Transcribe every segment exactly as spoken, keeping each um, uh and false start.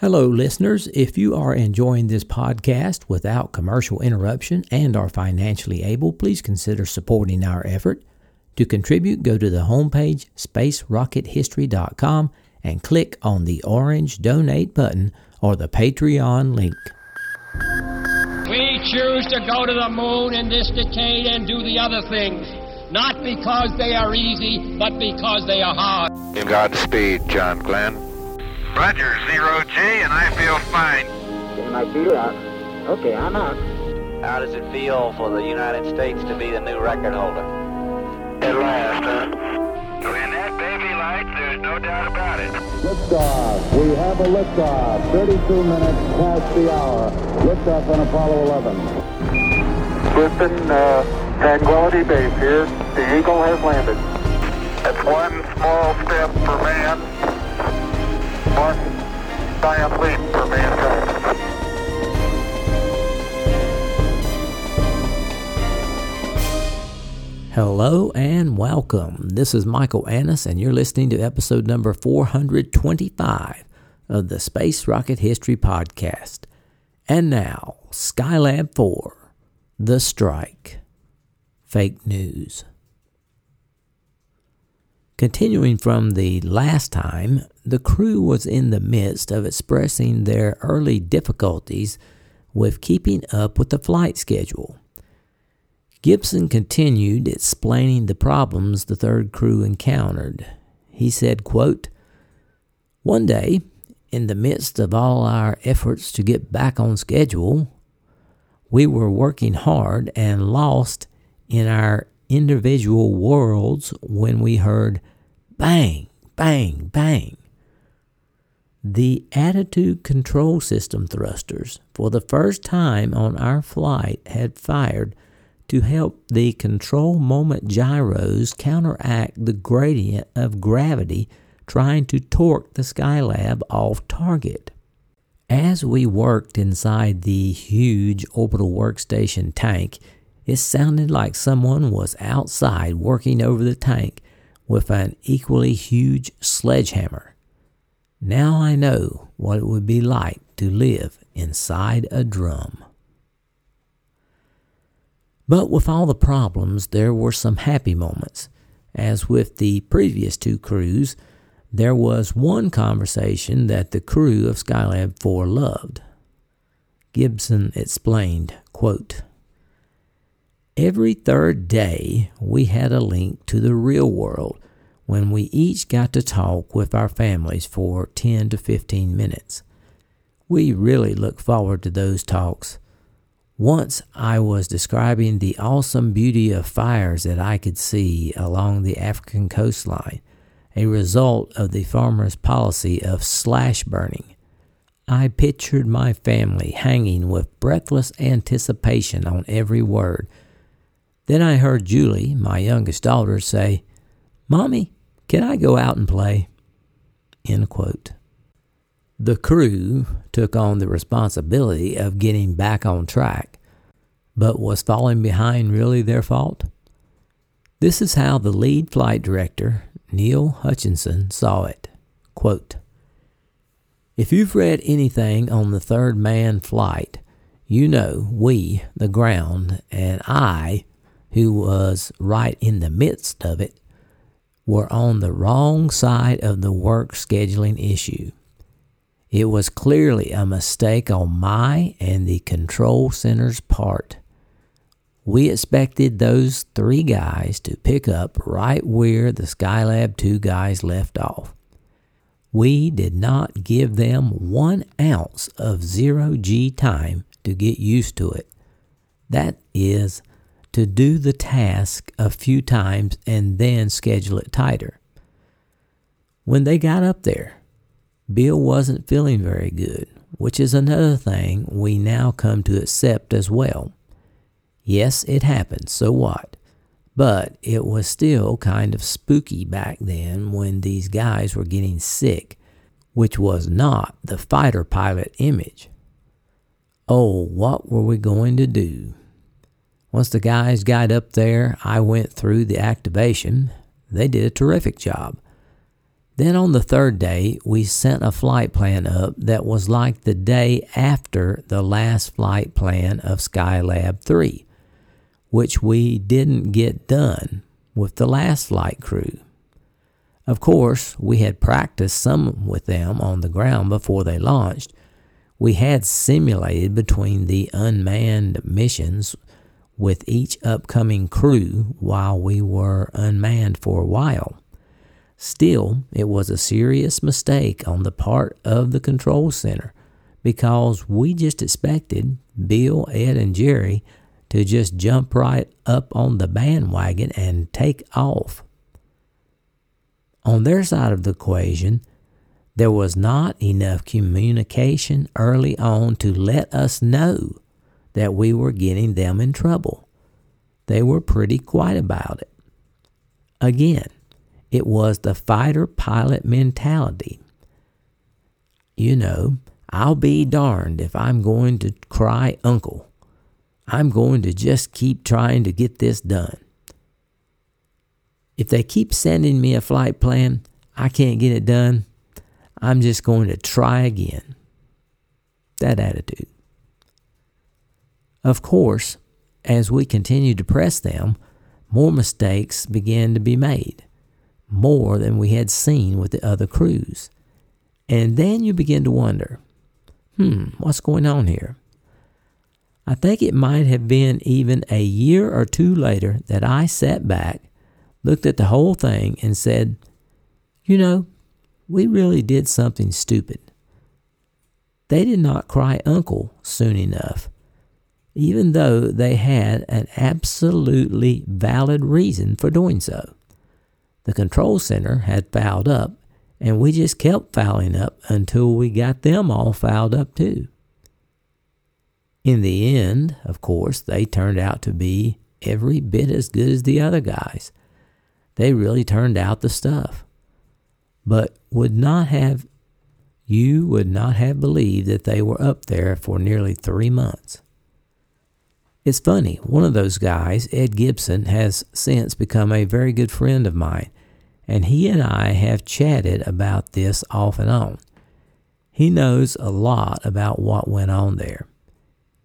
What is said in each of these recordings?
Hello, listeners. If you are enjoying this podcast without commercial interruption and are financially able, please consider supporting our effort. To contribute, go to the homepage, space rocket history dot com, and click on the orange Donate button or the Patreon link. We choose to go to the moon in this decade and do the other things, not because they are easy, but because they are hard. Godspeed, John Glenn. Roger, zero G, and I feel fine. When I feel out, okay, I'm out. How does it feel for the United States to be the new record holder? At last, huh? In that baby light, there's no doubt about it. Liftoff. We have a liftoff. thirty-two minutes past the hour. Liftoff on Apollo eleven. Crippen, uh, Tranquility Base here. The Eagle has landed. That's one small step for man. One giant leap for mankind. Hello and welcome. This is Michael Annis, and you're listening to episode number four hundred twenty-five of the Space Rocket History Podcast. And now, Skylab four, The Strike, Fake News. Continuing from the last time, the crew was in the midst of expressing their early difficulties with keeping up with the flight schedule. Gibson continued explaining the problems the third crew encountered. He said, quote, "One day, in the midst of all our efforts to get back on schedule, we were working hard and lost in our individual worlds when we heard bang, bang, bang. The attitude control system thrusters for the first time on our flight had fired to help the control moment gyros counteract the gradient of gravity trying to torque the Skylab off target. As we worked inside the huge orbital workstation tank, it sounded like someone was outside working over the tank with an equally huge sledgehammer. Now I know what it would be like to live inside a drum." But with all the problems, there were some happy moments. As with the previous two crews, there was one conversation that the crew of Skylab four loved. Gibson explained, quote, "Every third day, we had a link to the real world when we each got to talk with our families for ten to fifteen minutes. We really look forward to those talks. Once I was describing the awesome beauty of fires that I could see along the African coastline, a result of the farmers' policy of slash burning. I pictured my family hanging with breathless anticipation on every word. Then I heard Julie, my youngest daughter, say, 'Mommy, can I go out and play?'" End quote. The crew took on the responsibility of getting back on track, but was falling behind really their fault? This is how the lead flight director, Neil Hutchinson, saw it. Quote, "If you've read anything on the third man flight, you know we, the ground, and I, who was right in the midst of it, were on the wrong side of the work scheduling issue. It was clearly a mistake on my and the control center's part. We expected those three guys to pick up right where the Skylab two guys left off. We did not give them one ounce of zero-G time to get used to it. That is, to do the task a few times and then schedule it tighter. When they got up there, Bill wasn't feeling very good, which is another thing we now come to accept as well. Yes, it happened, so what? But it was still kind of spooky back then when these guys were getting sick, which was not the fighter pilot image. Oh, what were we going to do? Once the guys got up there, I went through the activation. They did a terrific job. Then on the third day, we sent a flight plan up that was like the day after the last flight plan of Skylab three, which we didn't get done with the last flight crew. Of course, we had practiced some with them on the ground before they launched. We had simulated between the unmanned missions with each upcoming crew while we were unmanned for a while. Still, it was a serious mistake on the part of the control center because we just expected Bill, Ed, and Jerry to just jump right up on the bandwagon and take off. On their side of the equation, there was not enough communication early on to let us know that we were getting them in trouble. They were pretty quiet about it. Again, it was the fighter pilot mentality. You know, I'll be darned if I'm going to cry uncle. I'm going to just keep trying to get this done. If they keep sending me a flight plan, I can't get it done. I'm just going to try again. That attitude. Of course, as we continued to press them, more mistakes began to be made. More than we had seen with the other crews. And then you begin to wonder, hmm, what's going on here? I think it might have been even a year or two later that I sat back, looked at the whole thing, and said, you know, we really did something stupid. They did not cry uncle soon enough, even though they had an absolutely valid reason for doing so. The control center had fouled up, and we just kept fouling up until we got them all fouled up too. In the end, of course, they turned out to be every bit as good as the other guys. They really turned out the stuff. But would not have, you would not have believed that they were up there for nearly three months. It's funny, one of those guys, Ed Gibson, has since become a very good friend of mine, and he and I have chatted about this off and on. He knows a lot about what went on there.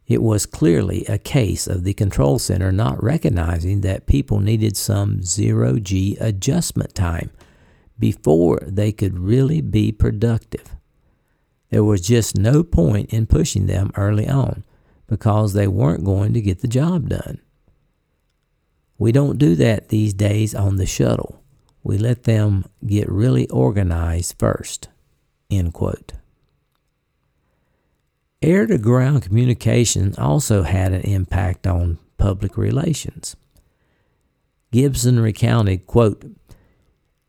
It was clearly a case of the control center not recognizing that people needed some zero-G adjustment time before they could really be productive. There was just no point in pushing them early on because they weren't going to get the job done. We don't do that these days on the shuttle. We let them get really organized first, end quote. Air-to-ground communication also had an impact on public relations. Gibson recounted, quote,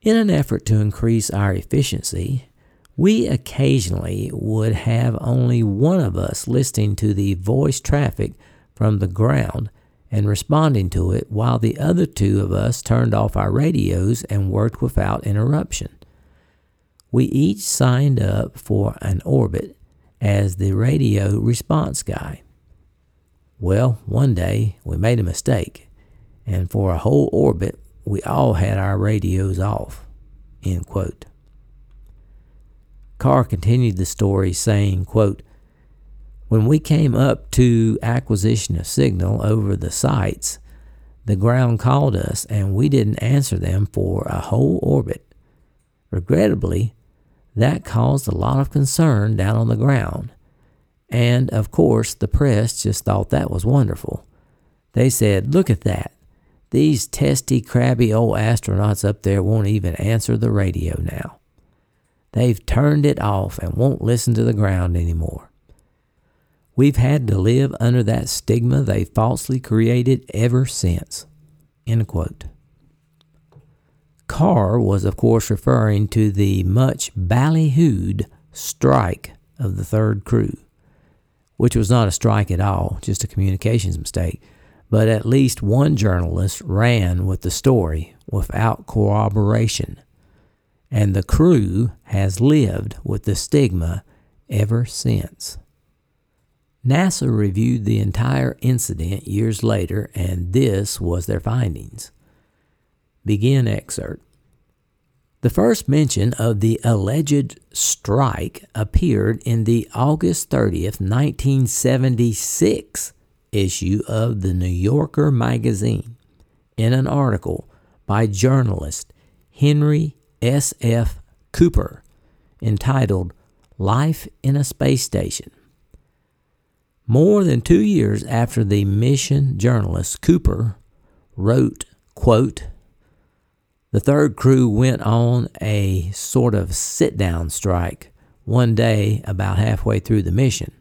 in an effort to increase our efficiency, we occasionally would have only one of us listening to the voice traffic from the ground and responding to it while the other two of us turned off our radios and worked without interruption. We each signed up for an orbit as the radio response guy. Well, one day we made a mistake, and for a whole orbit we all had our radios off, end quote. Carr continued the story saying, quote, when we came up to acquisition of signal over the sites, the ground called us and we didn't answer them for a whole orbit. Regrettably, that caused a lot of concern down on the ground. And, of course, the press just thought that was wonderful. They said, look at that. These testy, crabby old astronauts up there won't even answer the radio now. They've turned it off and won't listen to the ground anymore. We've had to live under that stigma they falsely created ever since, end quote. Carr was, of course, referring to the much ballyhooed strike of the third crew, which was not a strike at all, just a communications mistake, but at least one journalist ran with the story without corroboration. And the crew has lived with the stigma ever since. NASA reviewed the entire incident years later, and this was their findings. Begin excerpt. The first mention of the alleged strike appeared in the August thirtieth, nineteen seventy-six issue of the New Yorker magazine in an article by journalist Henry S F Cooper entitled Life in a Space Station. More than two years after the mission, journalist Cooper wrote, quote, "The third crew went on a sort of sit-down strike one day about halfway through the mission.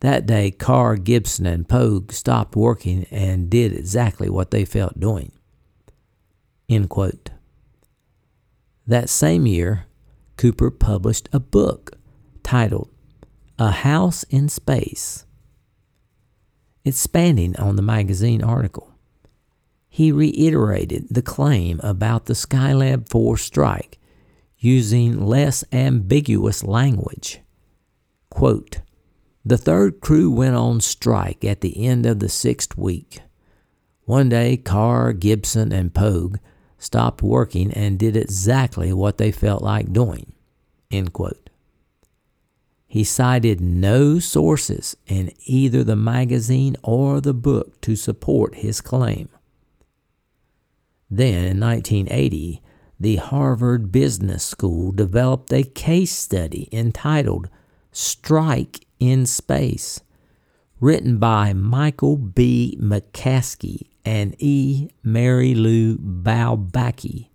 That day, Carr, Gibson, and Pogue stopped working and did exactly what they felt doing." End quote. That same year, Cooper published a book titled A House in Space, expanding on the magazine article. He reiterated the claim about the Skylab four strike using less ambiguous language. Quote, "The third crew went on strike at the end of the sixth week. One day, Carr, Gibson, and Pogue stopped working and did exactly what they felt like doing." End quote. He cited no sources in either the magazine or the book to support his claim. Then, in nineteen eighty, the Harvard Business School developed a case study entitled Strike in Space, written by Michael B. McCaskey and E Mary Lou Baobacki.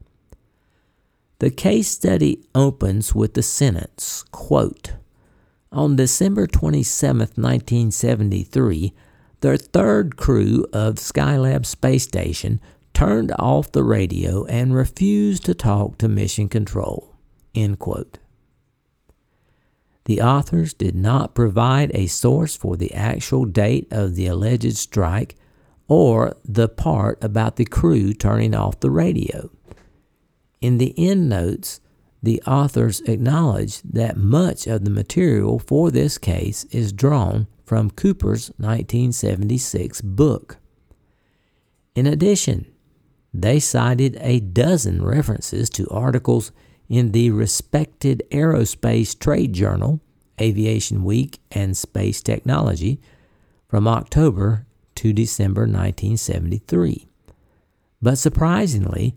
The case study opens with the sentence, quote, "On December twenty-seventh, nineteen seventy-three, the third crew of Skylab Space Station turned off the radio and refused to talk to Mission Control." End quote. The authors did not provide a source for the actual date of the alleged strike or the part about the crew turning off the radio. In the end notes, the authors acknowledge that much of the material for this case is drawn from Cooper's nineteen seventy-six book. In addition, they cited a dozen references to articles in the respected aerospace trade journal, Aviation Week and Space Technology, from October to December nineteen seventy-three. But surprisingly,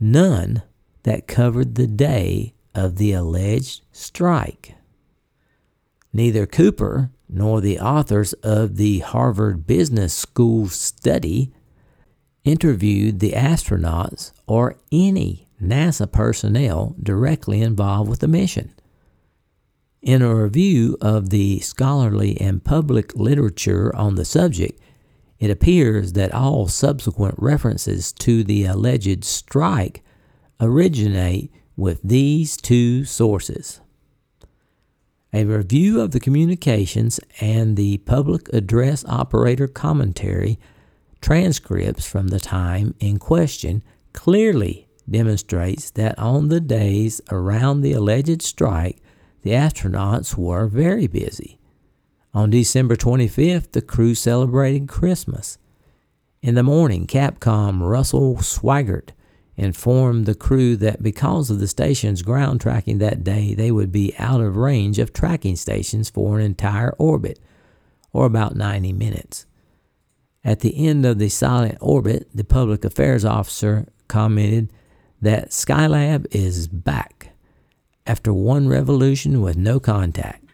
none that covered the day of the alleged strike. Neither Cooper nor the authors of the Harvard Business School study interviewed the astronauts or any NASA personnel directly involved with the mission. In a review of the scholarly and public literature on the subject, it appears that all subsequent references to the alleged strike originate with these two sources. A review of the communications and the public address operator commentary transcripts from the time in question clearly demonstrates that on the days around the alleged strike, the astronauts were very busy. On December twenty-fifth, the crew celebrated Christmas. In the morning, CAPCOM Russell Swigert informed the crew that because of the station's ground tracking that day, they would be out of range of tracking stations for an entire orbit, or about ninety minutes. At the end of the silent orbit, the public affairs officer commented that Skylab is back after one revolution with no contact.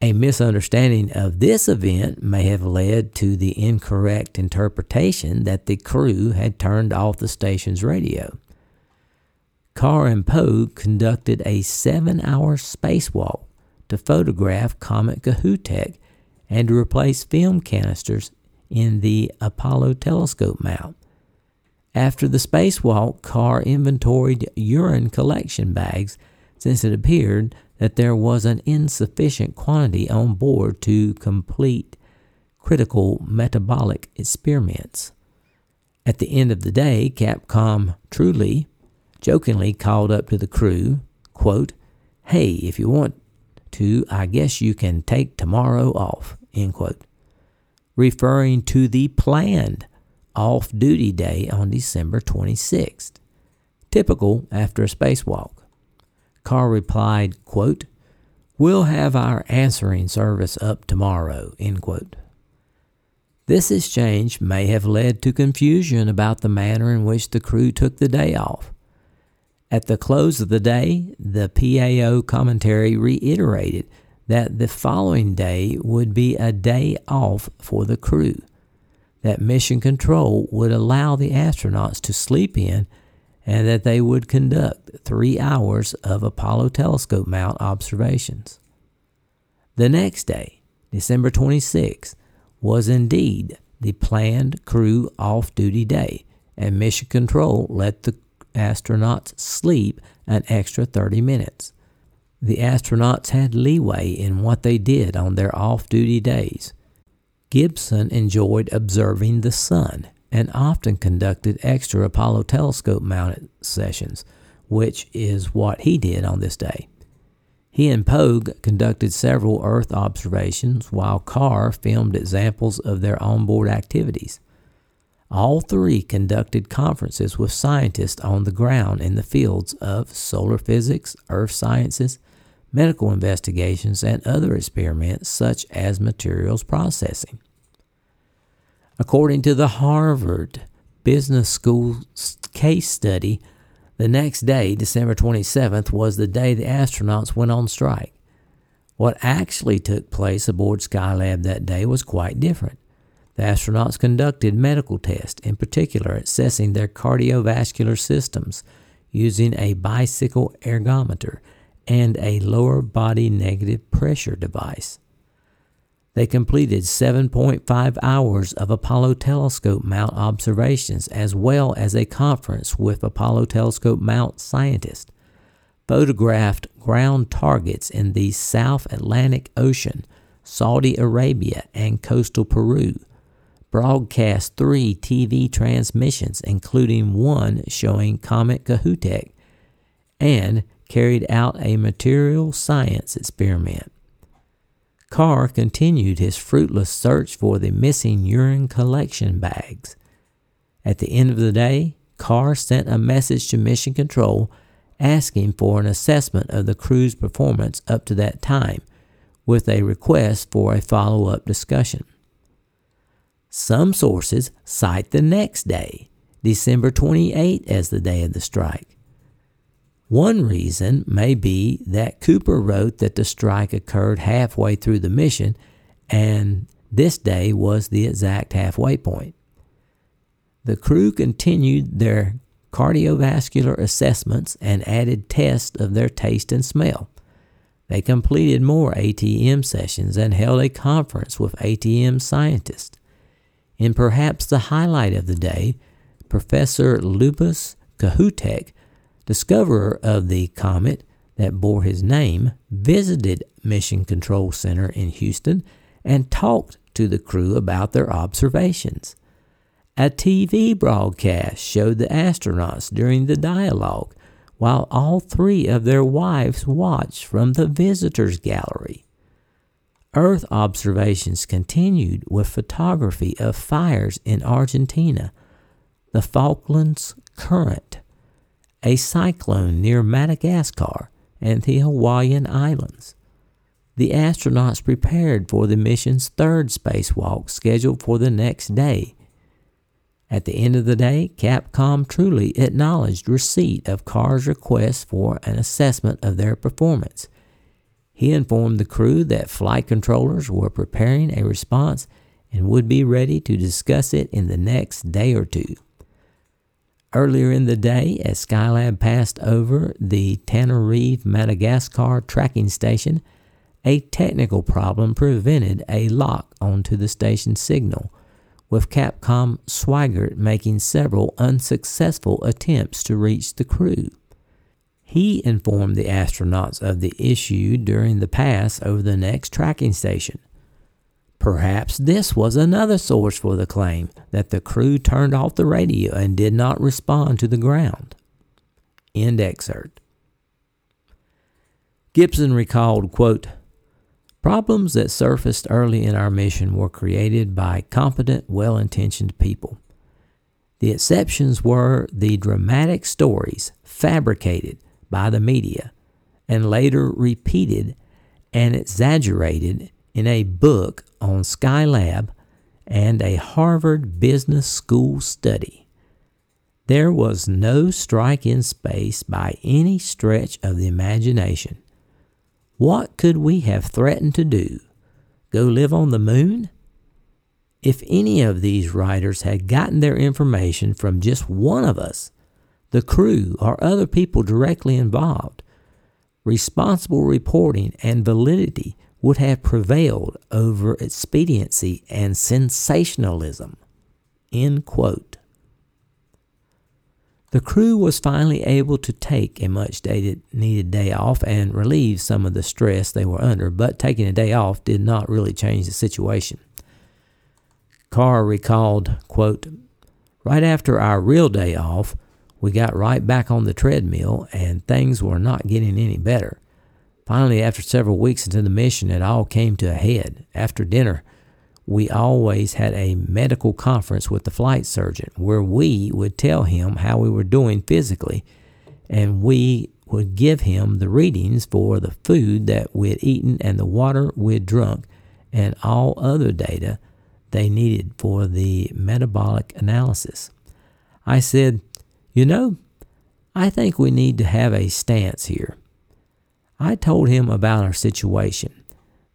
A misunderstanding of this event may have led to the incorrect interpretation that the crew had turned off the station's radio. Carr and Pogue conducted a seven-hour spacewalk to photograph Comet Kohoutek and to replace film canisters in the Apollo telescope mount. After the spacewalk, Carr inventoried urine collection bags since it appeared that there was an insufficient quantity on board to complete critical metabolic experiments. At the end of the day, CAPCOM truly, jokingly called up to the crew, quote, "Hey, if you want to, I guess you can take tomorrow off," end quote, referring to the planned off-duty day on December twenty-sixth. typical after a spacewalk. Carr replied, quote, "We'll have our answering service up tomorrow," end quote. This exchange may have led to confusion about the manner in which the crew took the day off. At the close of the day, the P A O commentary reiterated that the following day would be a day off for the crew, that mission control would allow the astronauts to sleep in, and that they would conduct three hours of Apollo telescope mount observations. The next day, December twenty-sixth, was indeed the planned crew off-duty day, and mission control let the astronauts sleep an extra thirty minutes. The astronauts had leeway in what they did on their off-duty days. Gibson enjoyed observing the sun and often conducted extra Apollo telescope mounted sessions, which is what he did on this day. He and Pogue conducted several Earth observations while Carr filmed examples of their onboard activities. All three conducted conferences with scientists on the ground in the fields of solar physics, earth sciences, medical investigations, and other experiments such as materials processing. According to the Harvard Business School case study, the next day, December twenty-seventh, was the day the astronauts went on strike. What actually took place aboard Skylab that day was quite different. The astronauts conducted medical tests, in particular assessing their cardiovascular systems using a bicycle ergometer and a lower body negative pressure device. They completed seven point five hours of Apollo telescope mount observations as well as a conference with Apollo telescope mount scientists, photographed ground targets in the South Atlantic Ocean, Saudi Arabia, and coastal Peru, broadcast three T V transmissions, including one showing Comet Kohoutek, and carried out a material science experiment. Carr continued his fruitless search for the missing urine collection bags. At the end of the day, Carr sent a message to Mission Control asking for an assessment of the crew's performance up to that time, with a request for a follow-up discussion. Some sources cite the next day, December twenty-eighth, as the day of the strike. One reason may be that Cooper wrote that the strike occurred halfway through the mission, and this day was the exact halfway point. The crew continued their cardiovascular assessments and added tests of their taste and smell. They completed more A T M sessions and held a conference with A T M scientists. In perhaps the highlight of the day, Professor Lupus Kohoutek, discoverer of the comet that bore his name, visited Mission Control Center in Houston and talked to the crew about their observations. A T V broadcast showed the astronauts during the dialogue, while all three of their wives watched from the visitors' gallery. Earth observations continued with photography of fires in Argentina, the Falklands Current, a cyclone near Madagascar, and the Hawaiian Islands. The astronauts prepared for the mission's third spacewalk scheduled for the next day. At the end of the day, CAPCOM truly acknowledged receipt of Carr's request for an assessment of their performance. He informed the crew that flight controllers were preparing a response and would be ready to discuss it in the next day or two. Earlier in the day, as Skylab passed over the Tenerife, Madagascar tracking station, a technical problem prevented a lock onto the station signal, with CAPCOM Swigert making several unsuccessful attempts to reach the crew. He informed the astronauts of the issue during the pass over the next tracking station. Perhaps this was another source for the claim that the crew turned off the radio and did not respond to the ground. End excerpt. Gibson recalled, quote, "Problems that surfaced early in our mission were created by competent, well-intentioned people. The exceptions were the dramatic stories fabricated by the media and later repeated and exaggerated in a book on Skylab and a Harvard Business School study. There was no strike in space by any stretch of the imagination. What could we have threatened to do? Go live on the moon? If any of these writers had gotten their information from just one of us, the crew or other people directly involved, responsible reporting and validity would have prevailed over expediency and sensationalism." End quote. The crew was finally able to take a much-needed day off and relieve some of the stress they were under, but taking a day off did not really change the situation. Carr recalled, quote, "Right after our real day off, we got right back on the treadmill, and things were not getting any better. Finally, after several weeks into the mission, it all came to a head. After dinner, we always had a medical conference with the flight surgeon where we would tell him how we were doing physically, and we would give him the readings for the food that we had eaten and the water we had drunk and all other data they needed for the metabolic analysis. I said, you know, I think we need to have a stance here. I told him about our situation,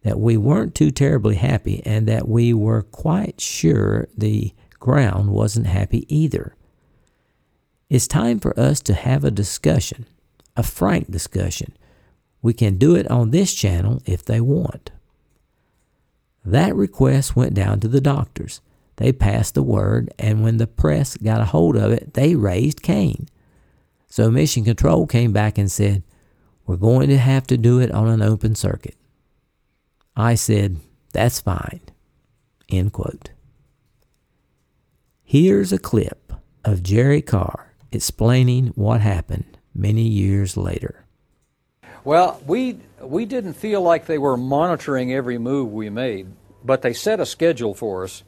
that we weren't too terribly happy and that we were quite sure the ground wasn't happy either. It's time for us to have a discussion, a frank discussion. We can do it on this channel if they want." That request went down to the doctors. They passed the word, and when the press got a hold of it, they raised Cain. So Mission Control came back and said, "We're going to have to do it on an open circuit." I said, "That's fine." End quote. Here's a clip of Jerry Carr explaining what happened many years later. Well, we we didn't feel like they were monitoring every move we made, but they set a schedule for us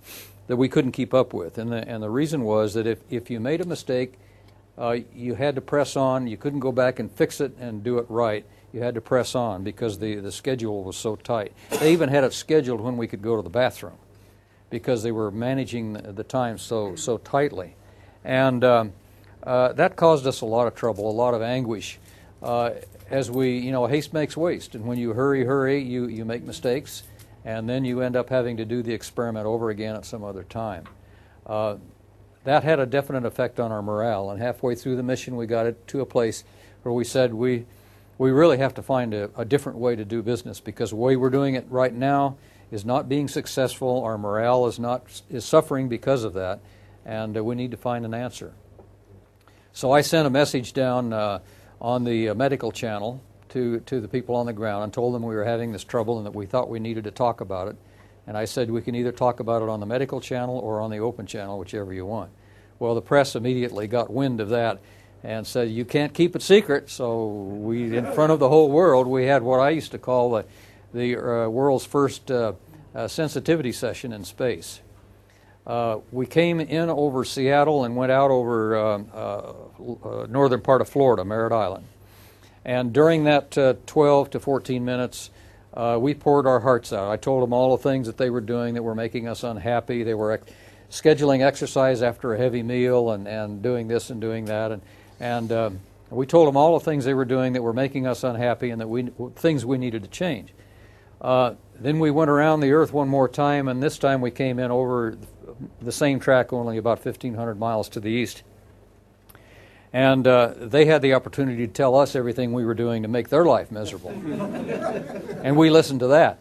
that we couldn't keep up with. And the, and the reason was that if, if you made a mistake, uh, you had to press on. You couldn't go back and fix it and do it right. You had to press on because the, the schedule was so tight. They even had it scheduled when we could go to the bathroom because they were managing the, the time so, so tightly. And um, uh, that caused us a lot of trouble, a lot of anguish. Uh, as we, you know, haste makes waste. And when you hurry, hurry, you, you make mistakes. And then you end up having to do the experiment over again at some other time. Uh, that had a definite effect on our morale. And halfway through the mission, we got it to a place where we said we... We really have to find a, a different way to do business because the way we're doing it right now is not being successful. Our morale is not is suffering because of that, and uh, we need to find an answer. So I sent a message down uh, on the uh, medical channel to, to the people on the ground and told them we were having this trouble and that we thought we needed to talk about it. And I said we can either talk about it on the medical channel or on the open channel, whichever you want. Well, the press immediately got wind of that and said, "You can't keep it secret." So we, in front of the whole world, we had what I used to call the, the uh, world's first uh, uh, sensitivity session in space. Uh, we came in over Seattle and went out over uh, uh, uh, northern part of Florida, Merritt Island. And during that uh, twelve to fourteen minutes, uh, we poured our hearts out. I told them all the things that they were doing that were making us unhappy. They were ex- scheduling exercise after a heavy meal and, and doing this and doing that. And And um, we told them all the things they were doing that were making us unhappy and that we things we needed to change. Uh, then we went around the Earth one more time, and this time we came in over the same track, only about fifteen hundred miles to the east. And uh, they had the opportunity to tell us everything we were doing to make their life miserable. And we listened to that.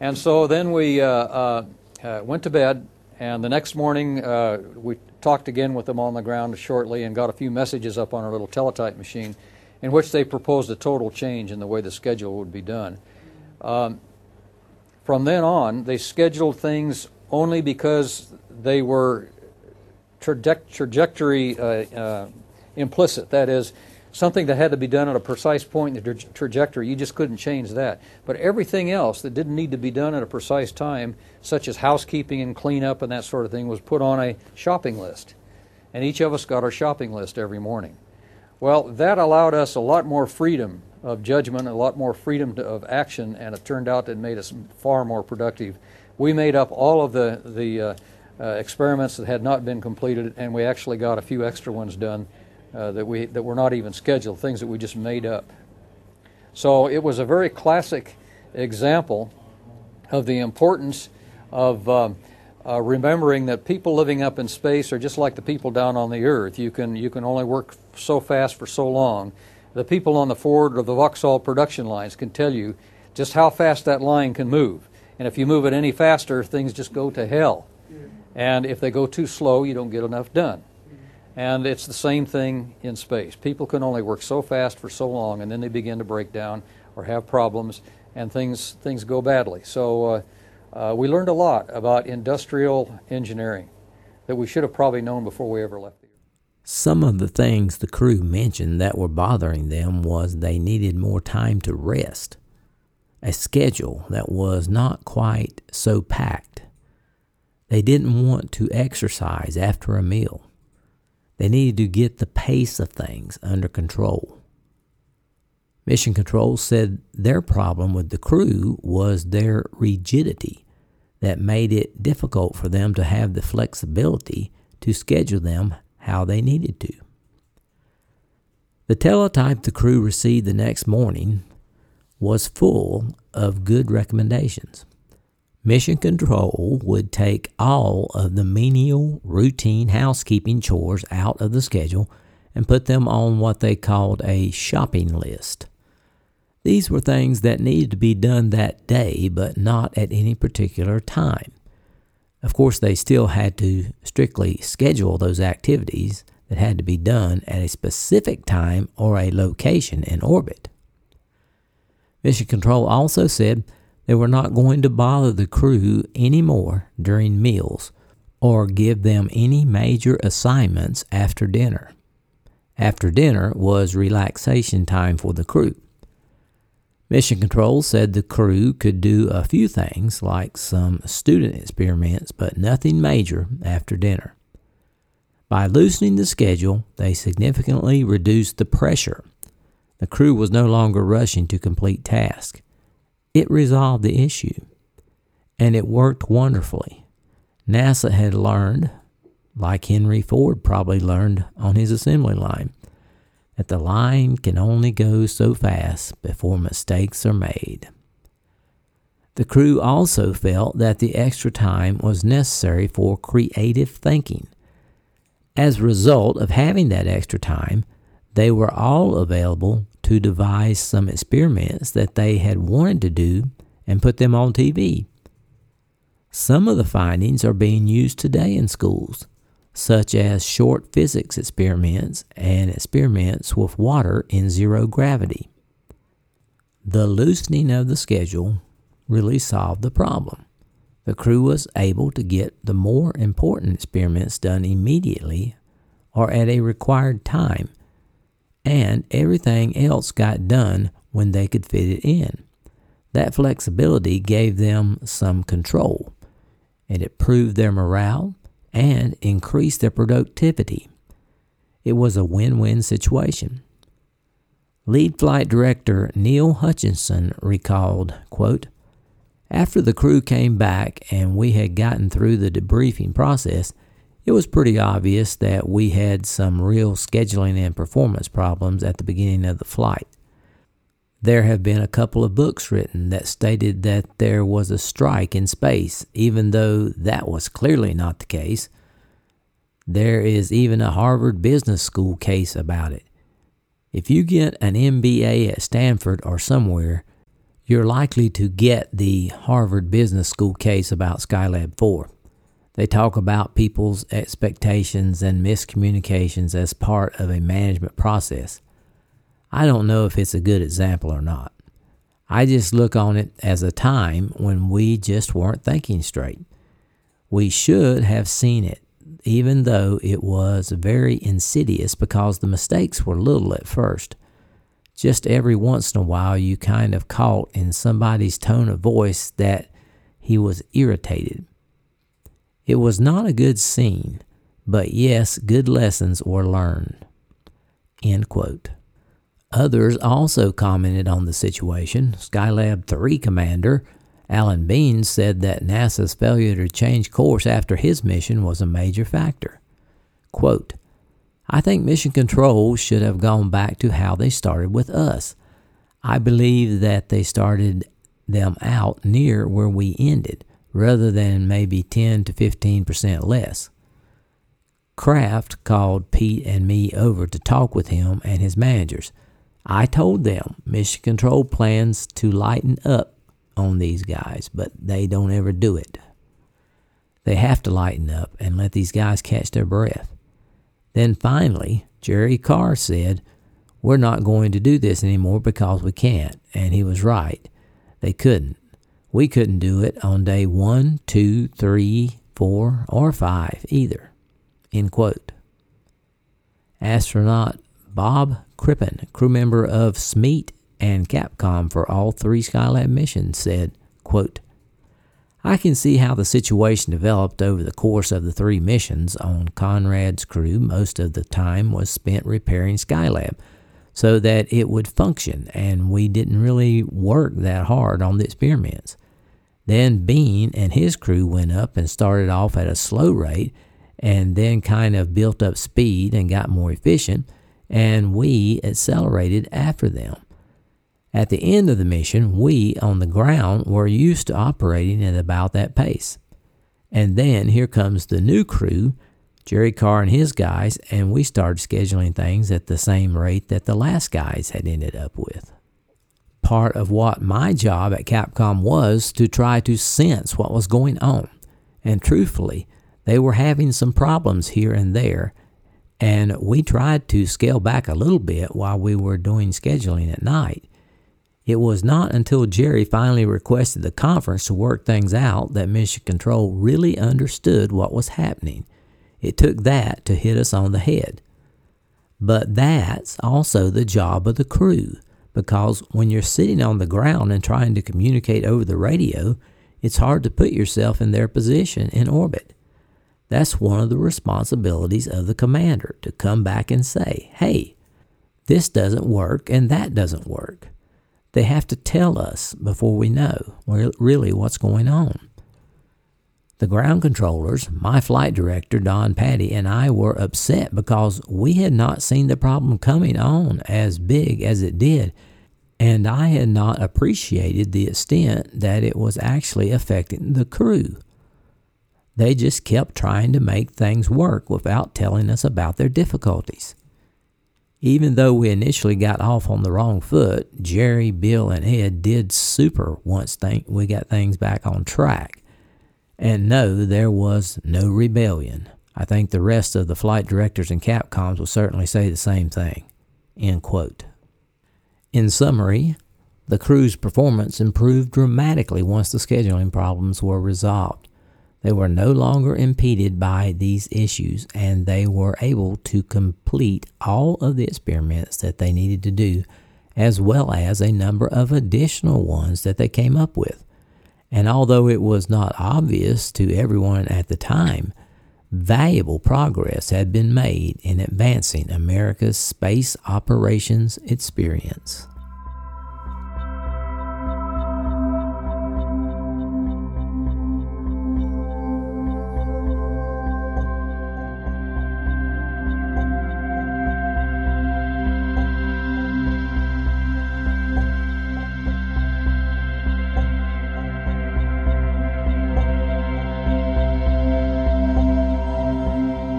And so then we uh, uh, uh, went to bed, and the next morning uh, we talked again with them on the ground shortly and got a few messages up on our little teletype machine in which they proposed a total change in the way the schedule would be done. Um, from then on, they scheduled things only because they were traje- trajectory uh, uh, implicit. That is, something that had to be done at a precise point in the tra- trajectory. You just couldn't change that. But everything else that didn't need to be done at a precise time, such as housekeeping and cleanup and that sort of thing, was put on a shopping list. and each of us got our shopping list every morning. Well, that allowed us a lot more freedom of judgment, a lot more freedom to, of action, and it turned out that made us far more productive. We made up all of the, the uh, uh, experiments that had not been completed, and we actually got a few extra ones done uh, that, we, that were not even scheduled, things that we just made up. So it was a very classic example of the importance of um, uh, remembering that people living up in space are just like the people down on the Earth. You can, you can only work so fast for so long. The people on the Ford or the Vauxhall production lines can tell you just how fast that line can move. And if you move it any faster, things just go to hell. And if they go too slow, you don't get enough done. And it's the same thing in space. People can only work so fast for so long, and then they begin to break down or have problems, and things, things go badly. So uh, uh, we learned a lot about industrial engineering that we should have probably known before we ever left the Earth. Some of the things the crew mentioned that were bothering them was they needed more time to rest, a schedule that was not quite so packed. They didn't want to exercise after a meal. They needed to get the pace of things under control. Mission Control said their problem with the crew was their rigidity that made it difficult for them to have the flexibility to schedule them how they needed to. The teletype the crew received the next morning was full of good recommendations. Mission Control would take all of the menial, routine housekeeping chores out of the schedule and put them on what they called a shopping list. These were things that needed to be done that day, but not at any particular time. Of course, they still had to strictly schedule those activities that had to be done at a specific time or a location in orbit. Mission Control also said they were not going to bother the crew anymore during meals or give them any major assignments after dinner. After dinner was relaxation time for the crew. Mission Control said the crew could do a few things, like some student experiments, but nothing major after dinner. By loosening the schedule, they significantly reduced the pressure. The crew was no longer rushing to complete tasks. It resolved the issue, and it worked wonderfully. NASA had learned, like Henry Ford probably learned on his assembly line, that the line can only go so fast before mistakes are made. The crew also felt that the extra time was necessary for creative thinking. As a result of having that extra time, they were all available to devise some experiments that they had wanted to do and put them on T V. Some of the findings are being used today in schools, such as short physics experiments and experiments with water in zero gravity. The loosening of the schedule really solved the problem. The crew was able to get the more important experiments done immediately or at a required time, and everything else got done when they could fit it in. That flexibility gave them some control, and it improved their morale and increased their productivity. It was a win-win situation. Lead Flight Director Neil Hutchinson recalled, quote, "After the crew came back and we had gotten through the debriefing process, it was pretty obvious that we had some real scheduling and performance problems at the beginning of the flight. There have been a couple of books written that stated that there was a strike in space, even though that was clearly not the case. There is even a Harvard Business School case about it. If you get an M B A at Stanford or somewhere, you're likely to get the Harvard Business School case about Skylab four. They talk about people's expectations and miscommunications as part of a management process. I don't know if it's a good example or not. I just look on it as a time when we just weren't thinking straight. We should have seen it, even though it was very insidious because the mistakes were little at first. Just every once in a while you kind of caught in somebody's tone of voice that he was irritated. It was not a good scene, But yes, good lessons were learned." End quote. Others also commented on the situation. Skylab three commander Alan Bean said that NASA's failure to change course after his mission was a major factor. Quote, "I think mission control should have gone back to how they started with us. I believe that they started them out near where we ended, rather than maybe ten to fifteen percent less. Kraft called Pete and me over to talk with him and his managers. I told them mission control plans to lighten up on these guys, but they don't ever do it. They have to lighten up and let these guys catch their breath. Then finally, Jerry Carr said, 'We're not going to do this anymore because we can't,' and he was right. They couldn't. We couldn't do it on day one, two, three, four, or five either." End quote. Astronaut Bob Crippen, crew member of SMEET and CAPCOM for all three Skylab missions, said, quote, "I can see how the situation developed over the course of the three missions. On Conrad's crew, most of the time was spent repairing Skylab so that it would function, and we didn't really work that hard on the experiments. Then Bean and his crew went up and started off at a slow rate and then kind of built up speed and got more efficient, and we accelerated after them. At the end of the mission, we, on the ground, were used to operating at about that pace. And then here comes the new crew, Jerry Carr and his guys, and we started scheduling things at the same rate that the last guys had ended up with. Part of what my job at Capcom was to try to sense what was going on, and truthfully, they were having some problems here and there, and we tried to scale back a little bit while we were doing scheduling at night. It was not until Jerry finally requested the conference to work things out that Mission Control really understood what was happening. It took that to hit us on the head. But that's also the job of the crew, because when you're sitting on the ground and trying to communicate over the radio, it's hard to put yourself in their position in orbit. That's one of the responsibilities of the commander, to come back and say, 'Hey, this doesn't work and that doesn't work.' They have to tell us before we know really what's going on." The ground controllers, my flight director, Don Patty, and I were upset because we had not seen the problem coming on as big as it did, and I had not appreciated the extent that it was actually affecting the crew. They just kept trying to make things work without telling us about their difficulties. Even though we initially got off on the wrong foot, Jerry, Bill, and Ed did super once think we got things back on track. And no, there was no rebellion. I think the rest of the flight directors and Capcoms will certainly say the same thing." End quote. In summary, the crew's performance improved dramatically once the scheduling problems were resolved. They were no longer impeded by these issues, and they were able to complete all of the experiments that they needed to do, as well as a number of additional ones that they came up with. And although it was not obvious to everyone at the time, valuable progress had been made in advancing America's space operations experience.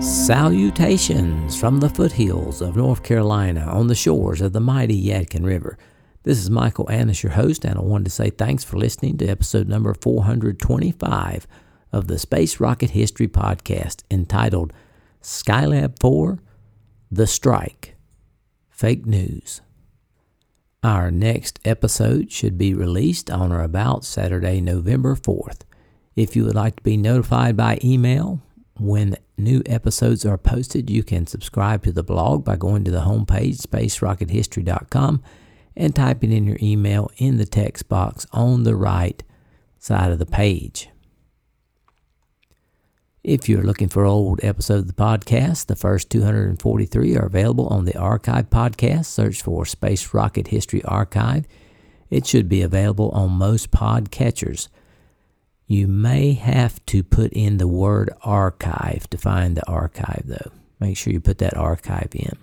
Salutations from the foothills of North Carolina on the shores of the mighty Yadkin River. This is Michael Annis, your host, and I wanted to say thanks for listening to episode number four twenty-five of the Space Rocket History Podcast, entitled Skylab four, The Strike, Fake News. Our next episode should be released on or about Saturday, November fourth. If you would like to be notified by email when new episodes are posted, you can subscribe to the blog by going to the homepage, space rocket history dot com, and typing in your email in the text box on the right side of the page. If you're looking for old episodes of the podcast, the first two hundred forty-three are available on the Archive podcast. Search for Space Rocket History Archive. It should be available on most podcatchers. You may have to put in the word archive to find the archive, though. Make sure you put that archive in.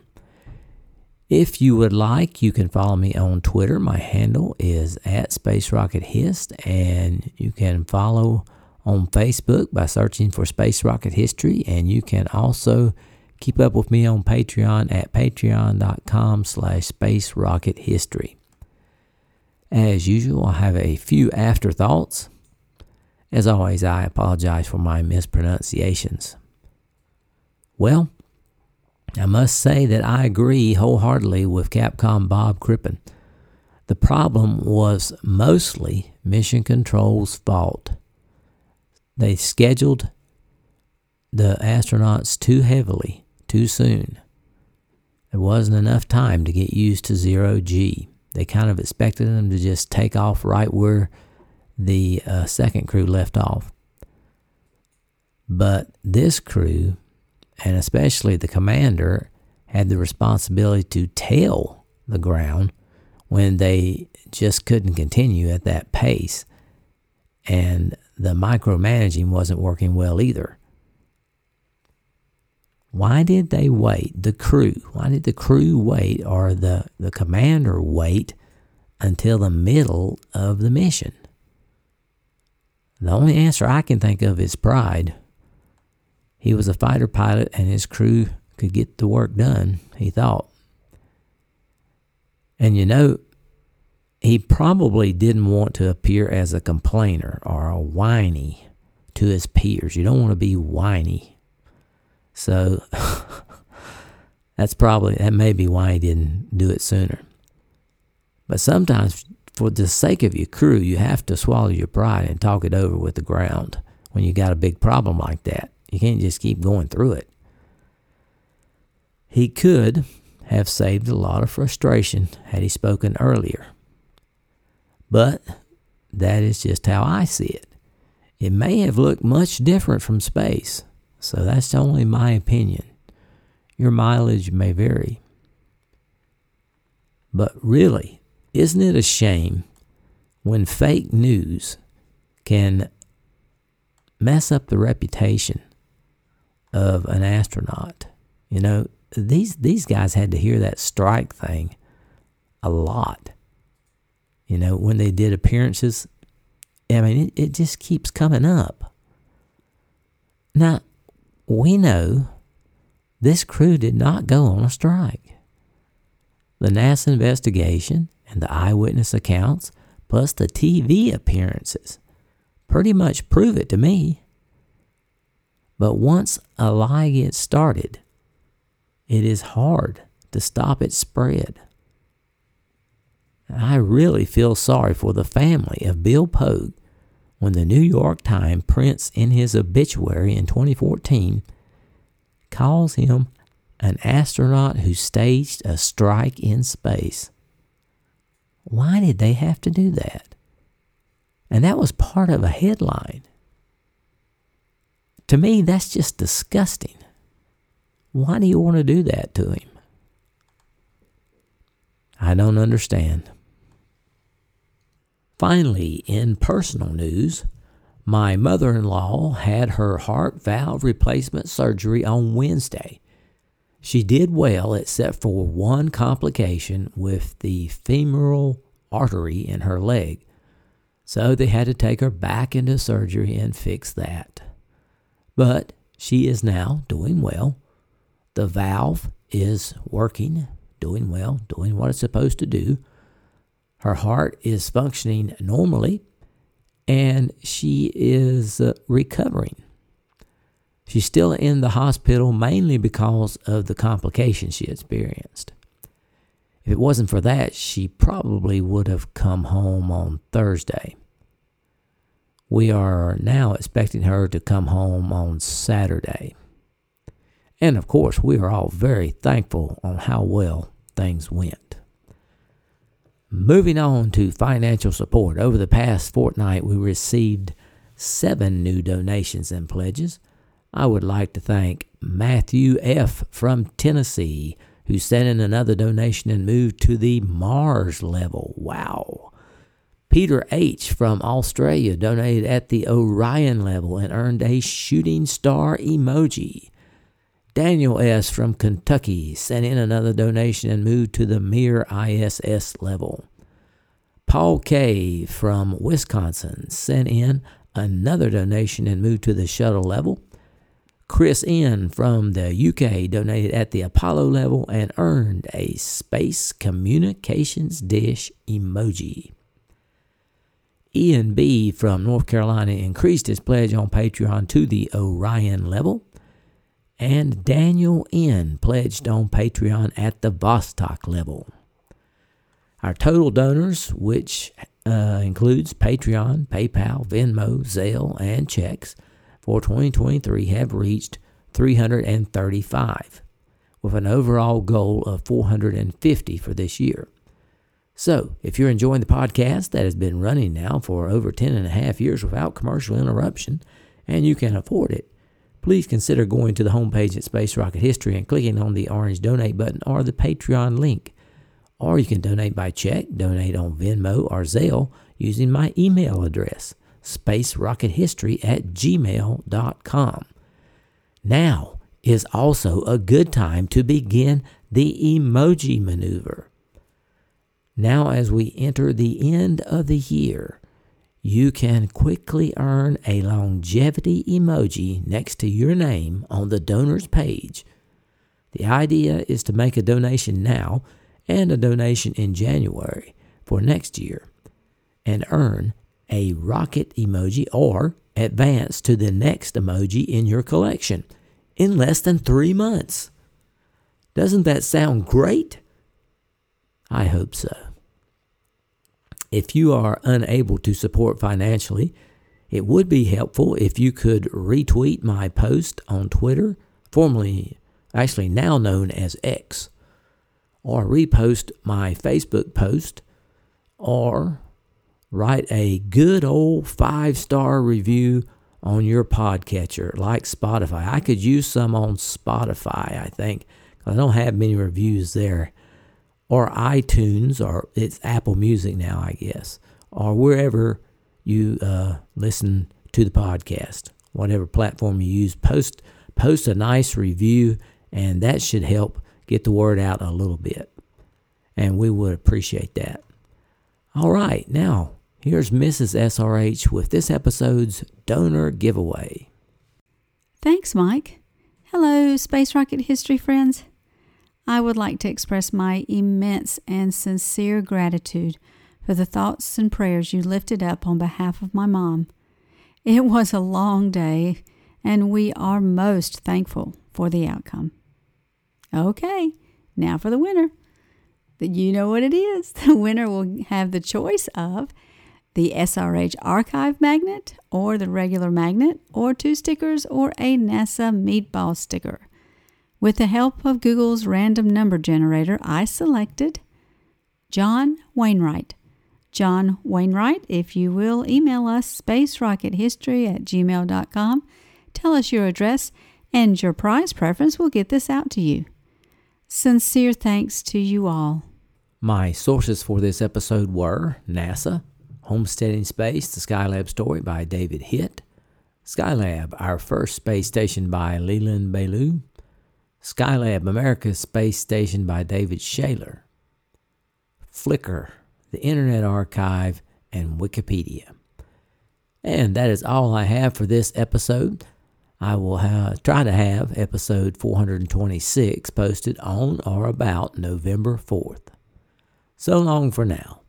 If you would like, you can follow me on Twitter. My handle is at Space Rocket Hist, and you can follow on Facebook by searching for Space Rocket History, and you can also keep up with me on Patreon at patreon.com slash Space Rocket History. As usual, I have a few afterthoughts. As always, I apologize for my mispronunciations. Well, I must say that I agree wholeheartedly with CAPCOM Bob Crippen. The problem was mostly Mission Control's fault. They scheduled the astronauts too heavily, too soon. There wasn't enough time to get used to zero G. They kind of expected them to just take off right where the uh, second crew left off. But this crew, and especially the commander, had the responsibility to tail the ground when they just couldn't continue at that pace. And the micromanaging wasn't working well either. Why did they wait, the crew? Why did the crew wait, or the, the commander wait, until the middle of the mission? The only answer I can think of is pride. He was a fighter pilot, and his crew could get the work done, he thought. And you know, he probably didn't want to appear as a complainer or a whiny to his peers. You don't want to be whiny. So that's probably, that may be why he didn't do it sooner. But sometimes for the sake of your crew, you have to swallow your pride and talk it over with the ground when you got a big problem like that. You can't just keep going through it. He could have saved a lot of frustration had he spoken earlier. But that is just how I see it. It may have looked much different from space, so that's only my opinion. Your mileage may vary. But really, isn't it a shame when fake news can mess up the reputation of an astronaut? You know, these these guys had to hear that strike thing a lot. You know, when they did appearances, I mean, it, it just keeps coming up. Now, we know this crew did not go on a strike. The NASA investigation and the eyewitness accounts, plus the T V appearances, pretty much prove it to me. But once a lie gets started, it is hard to stop its spread. I really feel sorry for the family of Bill Pogue when the New York Times prints in his obituary in twenty fourteen calls him an astronaut who staged a strike in space. Why did they have to do that? And that was part of a headline. To me, that's just disgusting. Why do you want to do that to him? I don't understand. Finally, in personal news, my mother-in-law had her heart valve replacement surgery on Wednesday. She did well except for one complication with the femoral artery in her leg, so they had to take her back into surgery and fix that. But she is now doing well. The valve is working, doing well, doing what it's supposed to do. Her heart is functioning normally, and she is uh, recovering. She's still in the hospital mainly because of the complications she experienced. If it wasn't for that, she probably would have come home on Thursday. We are now expecting her to come home on Saturday. And of course, we are all very thankful on how well things went. Moving on to financial support. Over the past fortnight, we received seven new donations and pledges. I would like to thank Matthew F. from Tennessee, who sent in another donation and moved to the Mars level. Wow. Peter H. from Australia donated at the Orion level and earned a shooting star emoji. Daniel S. from Kentucky sent in another donation and moved to the Mir I S S level. Paul K. from Wisconsin sent in another donation and moved to the shuttle level. Chris N. from the U K donated at the Apollo level and earned a space communications dish emoji. Ian B. from North Carolina increased his pledge on Patreon to the Orion level. And Daniel N. pledged on Patreon at the Vostok level. Our total donors, which uh, includes Patreon, PayPal, Venmo, Zelle, and checks, for twenty twenty-three have reached three hundred thirty-five, with an overall goal of four hundred fifty for this year. So, if you're enjoying the podcast that has been running now for over ten and a half years without commercial interruption, and you can afford it, please consider going to the homepage at Space Rocket History and clicking on the orange donate button or the Patreon link. Or you can donate by check, donate on Venmo or Zelle using my email address, spacerockethistory at gmail dot com. Now is also a good time to begin the emoji maneuver. Now as we enter the end of the year, you can quickly earn a longevity emoji next to your name on the donors page. The idea is to make a donation now and a donation in January for next year and earn a rocket emoji or advance to the next emoji in your collection in less than three months. Doesn't that sound great? I hope so. If you are unable to support financially, it would be helpful if you could retweet my post on Twitter, formerly, actually now known as X, or repost my Facebook post, or write a good old five-star review on your podcatcher, like Spotify. I could use some on Spotify, I think, because I don't have many reviews there. Or iTunes, or it's Apple Music now, I guess, or wherever you uh, listen to the podcast, whatever platform you use, post post a nice review, and that should help get the word out a little bit, and we would appreciate that. All right, now, here's Missus S R H with this episode's Donor Giveaway. Thanks, Mike. Hello, Space Rocket History friends. I would like to express my immense and sincere gratitude for the thoughts and prayers you lifted up on behalf of my mom. It was a long day, and we are most thankful for the outcome. Okay, now for the winner. You know what it is. The winner will have the choice of the S R H Archive magnet or the regular magnet or two stickers or a NASA meatball sticker. With the help of Google's random number generator, I selected John Wainwright. John Wainwright, if you will, email us spacerockethistory at gmail dot com. Tell us your address and your prize preference. We'll get this out to you. Sincere thanks to you all. My sources for this episode were NASA, Homesteading Space, The Skylab Story by David Hitt, Skylab, Our First Space Station by Leland Ballou, Skylab, America's Space Station by David Shaler, Flickr, the Internet Archive, and Wikipedia. And that is all I have for this episode. I will ha- try to have episode four hundred twenty-six posted on or about November fourth. So long for now.